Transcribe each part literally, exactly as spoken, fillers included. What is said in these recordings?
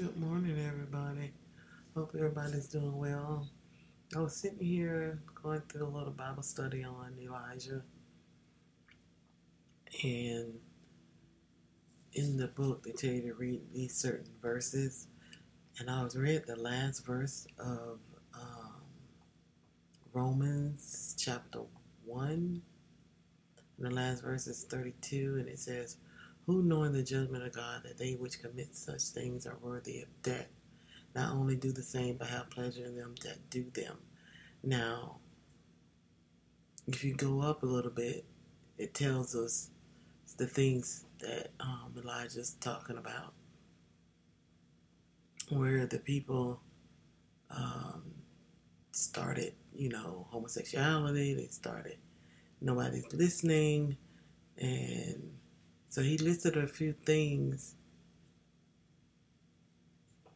Good morning, everybody. Hope everybody's doing well. I was sitting here going through a little Bible study on Elijah. And in the book, they tell you to read these certain verses. And I was read the last verse of um, Romans chapter one. And the last verse is thirty-two, and it says, "Who knowing the judgment of God, that they which commit such things are worthy of death, not only do the same, but have pleasure in them that do them." Now, if you go up a little bit, it tells us the things that um, Elijah's talking about, where the people um, started, you know, homosexuality. They started, nobody's listening, and so he listed a few things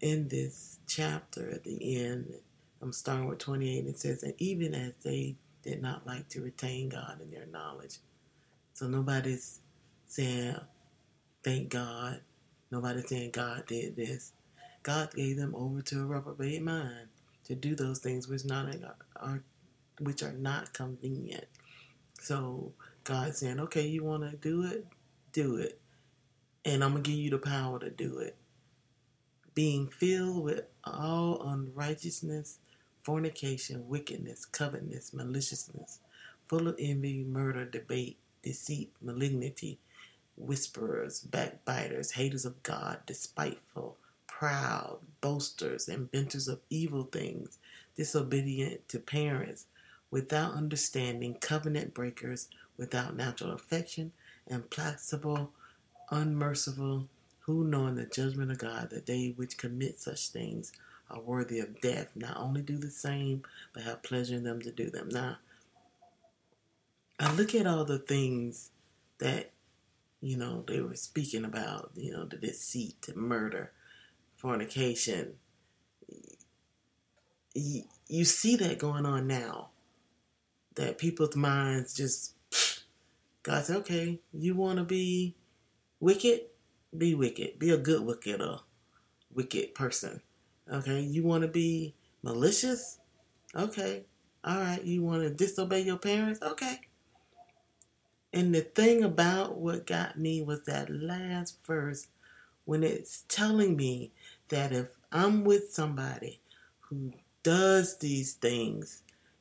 in this chapter at the end. I'm starting with twenty-eight. It says, "And even as they did not like to retain God in their knowledge." So nobody's saying, thank God. Nobody's saying God did this. God gave them over to a reprobate mind to do those things which not are which are not convenient. So God's saying, okay, you want to do it? Do it, and I'm gonna give you the power to do it. "Being filled with all unrighteousness, fornication, wickedness, covetousness, maliciousness, full of envy, murder, debate, deceit, malignity, whisperers, backbiters, haters of God, despiteful, proud, boasters, inventors of evil things, disobedient to parents, without understanding, covenant breakers, without natural affection, implacable, unmerciful, who knowing the judgment of God, that they which commit such things are worthy of death, not only do the same, but have pleasure in them to do them." Now, I look at all the things that, you know, they were speaking about, you know, the deceit, the murder, fornication. You, you see that going on now, that people's minds just, God said, okay, you want to be wicked? Be wicked. Be a good wicked or wicked person. Okay? You want to be malicious? Okay. All right. You want to disobey your parents? Okay. And the thing about what got me was that last verse, when it's telling me that if I'm with somebody who does these things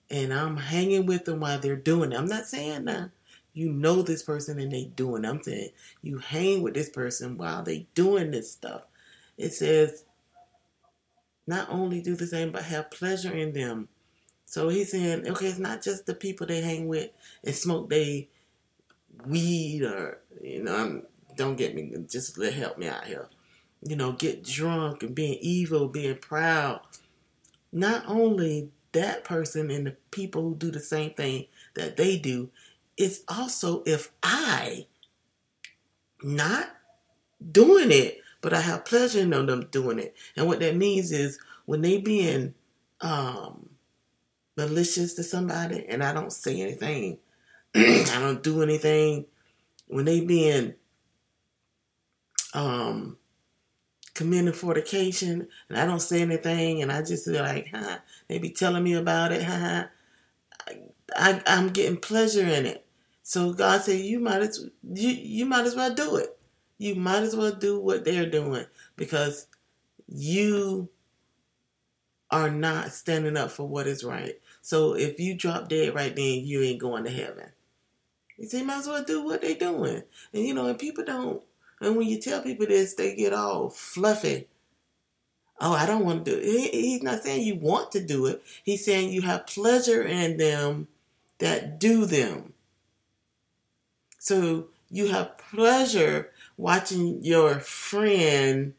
and I'm hanging with them while they're doing it, I'm not saying that you know this person and they doing. I'm saying you hang with this person while they doing this stuff. It says, not only do the same, but have pleasure in them. So he's saying, okay, it's not just the people they hang with and smoke they weed or, you know, I'm, don't get me, just help me out here. You know, get drunk and being evil, being proud. Not only that person and the people who do the same thing that they do, it's also if I not doing it, but I have pleasure in them doing it. And what that means is when they being um, malicious to somebody and I don't say anything, I don't do anything. When they being um, committing fornication and I don't say anything and I just feel like, huh, they be telling me about it, huh, I, I'm getting pleasure in it. So God said, you might as you, you might as well do it. You might as well do what they're doing because you are not standing up for what is right. So if you drop dead right then, you ain't going to heaven. You see, you might as well do what they're doing. And, you know, and people don't, and when you tell people this, they get all fluffy. Oh, I don't want to do it. He, he's not saying you want to do it. He's saying you have pleasure in them that do them. So you have pleasure watching your friend,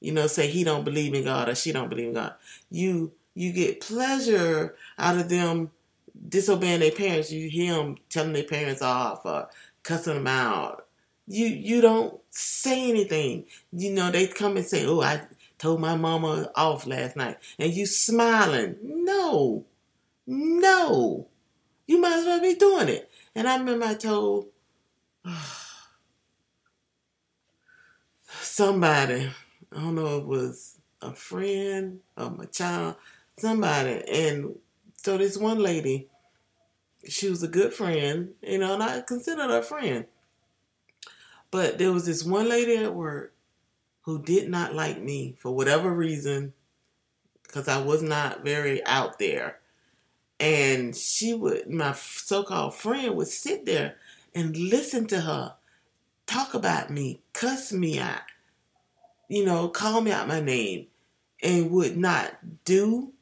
you know, say he don't believe in God or she don't believe in God. You you get pleasure out of them disobeying their parents. You hear them telling their parents off or cussing them out. You you don't say anything. You know, they come and say, oh, I told my mama off last night. And you smiling. No. No. You might as well be doing it. And I remember I told somebody, I don't know, it was a friend or my child, somebody. And so this one lady, she was a good friend, you know, and I considered her a friend. But there was this one lady at work who did not like me for whatever reason, because I was not very out there. And she would, my so-called friend would sit there and listen to her talk about me, cuss me out, you know, call me out my name, and would not do,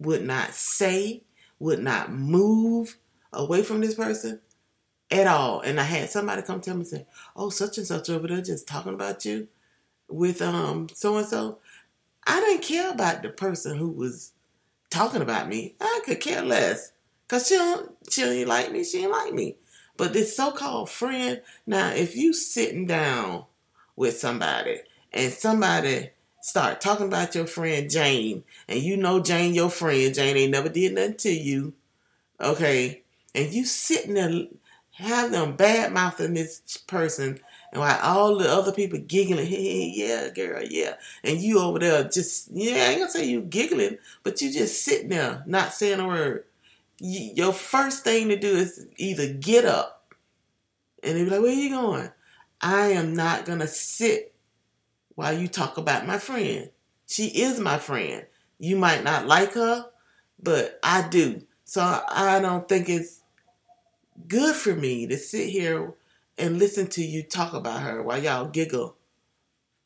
would not say, would not move away from this person at all. And I had somebody come tell me and say, oh, such and such over there just talking about you with um so-and-so. I didn't care about the person who was talking about me. I could care less, because she don't, she ain't like me, she ain't like me. But this so-called friend, now if you sitting down with somebody and somebody start talking about your friend Jane, and you know Jane, your friend, Jane ain't never did nothing to you, okay, and you sitting there have them bad-mouthing this person, and while all the other people giggling, hey, yeah, girl, yeah, and you over there just, yeah, I ain't gonna say you giggling, but you just sitting there not saying a word. You, your first thing to do is either get up, and they be like, where you going? I am not gonna sit while you talk about my friend. She is my friend. You might not like her, but I do. So I don't think it's good for me to sit here and listen to you talk about her while y'all giggle.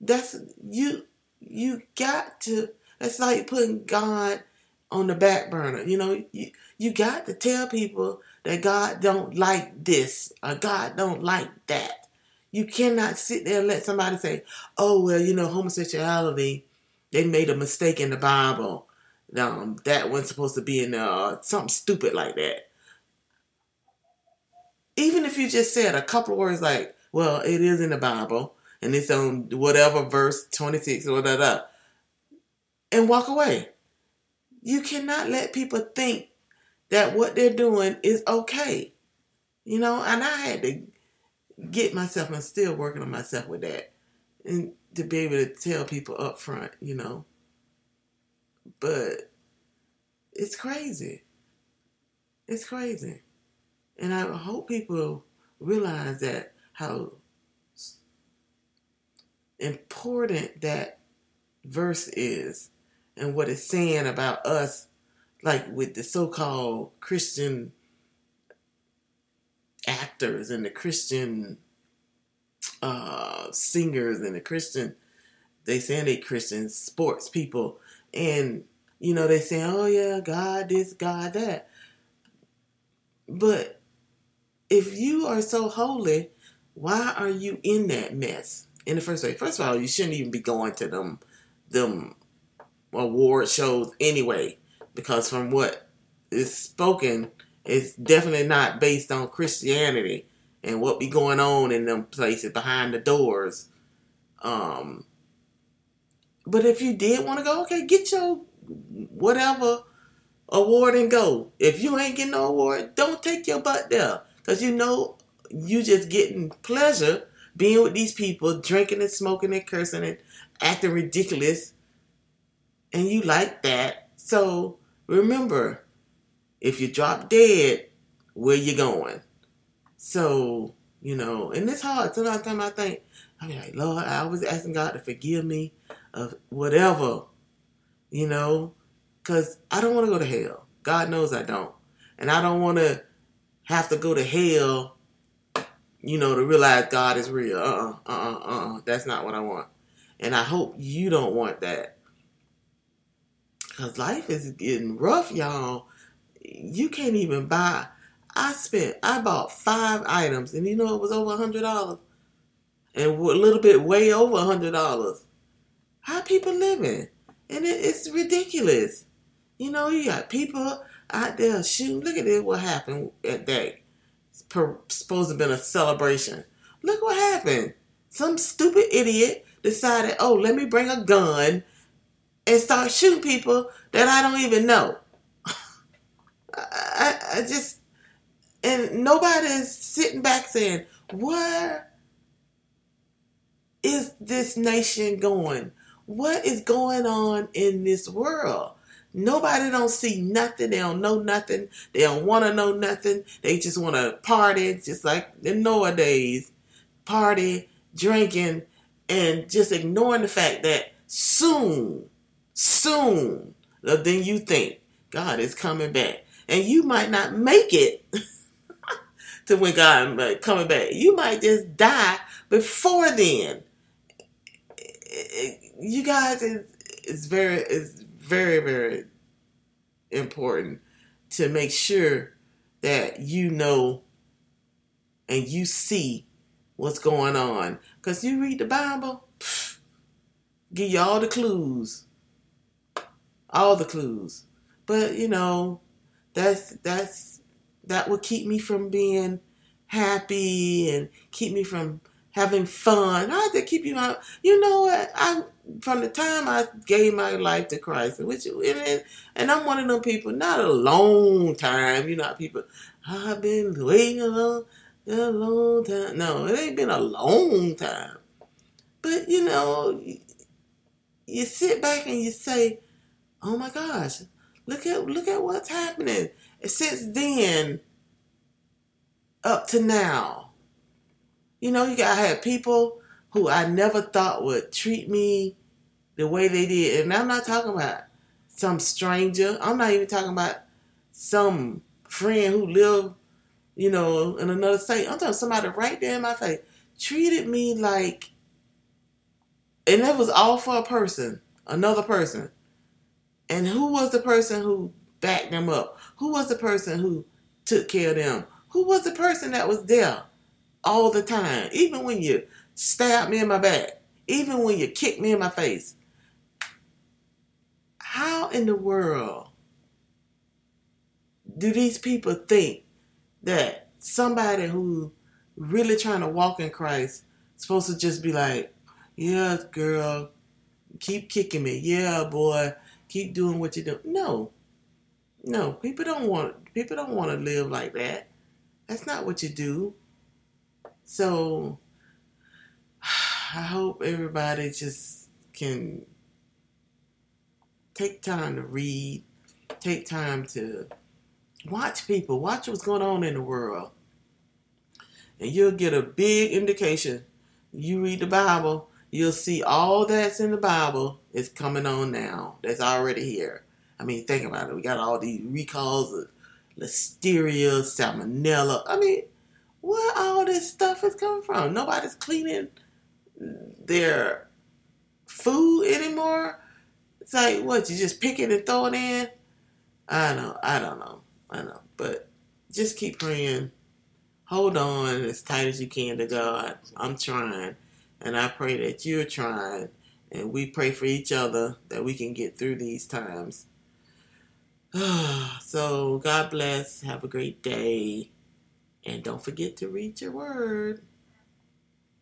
That's, you, you got to, that's like putting God on the back burner. You know, you, you got to tell people that God don't like this or God don't like that. You cannot sit there and let somebody say, oh, well, you know, homosexuality, they made a mistake in the Bible. Um, that wasn't supposed to be in there, or something stupid like that. Even if you just said a couple of words like, well, it is in the Bible, and it's on whatever verse twenty-six or whatever, and walk away. You cannot let people think that what they're doing is okay. You know, and I had to get myself, and I'm still working on myself with that, and to be able to tell people up front, you know. But it's crazy. It's crazy. And I hope people realize that how important that verse is and what it's saying about us, like with the so-called Christian actors and the Christian uh, singers and the Christian, they saying they Christian sports people. And, you know, they saying, oh, yeah, God this, God that. But if you are so holy, why are you in that mess in the first place? First of all, you shouldn't even be going to them them award shows anyway, because from what is spoken, it's definitely not based on Christianity and what be going on in them places behind the doors. Um, but if you did want to go, okay, get your whatever award and go. If you ain't getting no award, don't take your butt there. Because you know you just getting pleasure being with these people, drinking and smoking and cursing and acting ridiculous. And you like that. So remember, if you drop dead, where you going? So, you know, and it's hard. Sometimes I think, I'm like, Lord, I was asking God to forgive me of whatever, you know, because I don't want to go to hell. God knows I don't. And I don't want to have to go to hell, you know, to realize God is real. Uh-uh, uh-uh, uh-uh. That's not what I want. And I hope you don't want that. Because life is getting rough, y'all. You can't even buy. I spent, I bought five items, and you know it was over one hundred dollars. And a little bit way over one hundred dollars. How people living? And it, it's ridiculous. You know, you got people out there shooting. Look at it, what happened at that. It's per, supposed to have been a celebration. Look what happened. Some stupid idiot decided, oh, let me bring a gun and start shooting people that I don't even know. I, I, I just, and nobody's sitting back saying, where is this nation going? what is going on in this world? Nobody don't see nothing. They don't know nothing. They don't want to know nothing. They just want to party, just like in nowadays. Party, drinking, and just ignoring the fact that soon, soon, then you think God is coming back. And you might not make it to when God is coming back. You might just die before then. You guys, it's very, it's very, very important to make sure that you know and you see what's going on. Because you read the Bible, give you all the clues. All the clues. But, you know, that's that's that will keep me from being happy and keep me from having fun. I had to keep you out. You know what? I from the time I gave my life to Christ, which and, and I'm one of them people. Not a long time, you know. People, I've been waiting a long, a long time. No, it ain't been a long time. But you know, you, you sit back and you say, "Oh my gosh, look at look at what's happening since then up to now." You know, you got I had people who I never thought would treat me the way they did. And I'm not talking about some stranger. I'm not even talking about some friend who lived, you know, in another state. I'm talking about somebody right there in my face treated me like, and that was all for a person, another person. And who was the person who backed them up? Who was the person who took care of them? Who was the person that was there all the time? Even when you stab me in my back, even when you kick me in my face. How in the world do these people think that somebody who really trying to walk in Christ is supposed to just be like, yeah, girl, keep kicking me. Yeah, boy, keep doing what you do. No, no, people don't want, people don't want to live like that. That's not what you do. So, I hope everybody just can take time to read, take time to watch people, watch what's going on in the world. And you'll get a big indication. You read the Bible, you'll see all that's in the Bible is coming on now. That's already here. I mean, think about it. We got all these recalls of listeria, salmonella. I mean, where all this stuff is coming from? Nobody's cleaning their food anymore. It's like, what, you just pick it and throw it in? I know, I don't know, I know. But just keep praying. Hold on as tight as you can to God. I'm trying, and I pray that you're trying, and we pray for each other that we can get through these times. So God bless. Have a great day. And don't forget to read your word.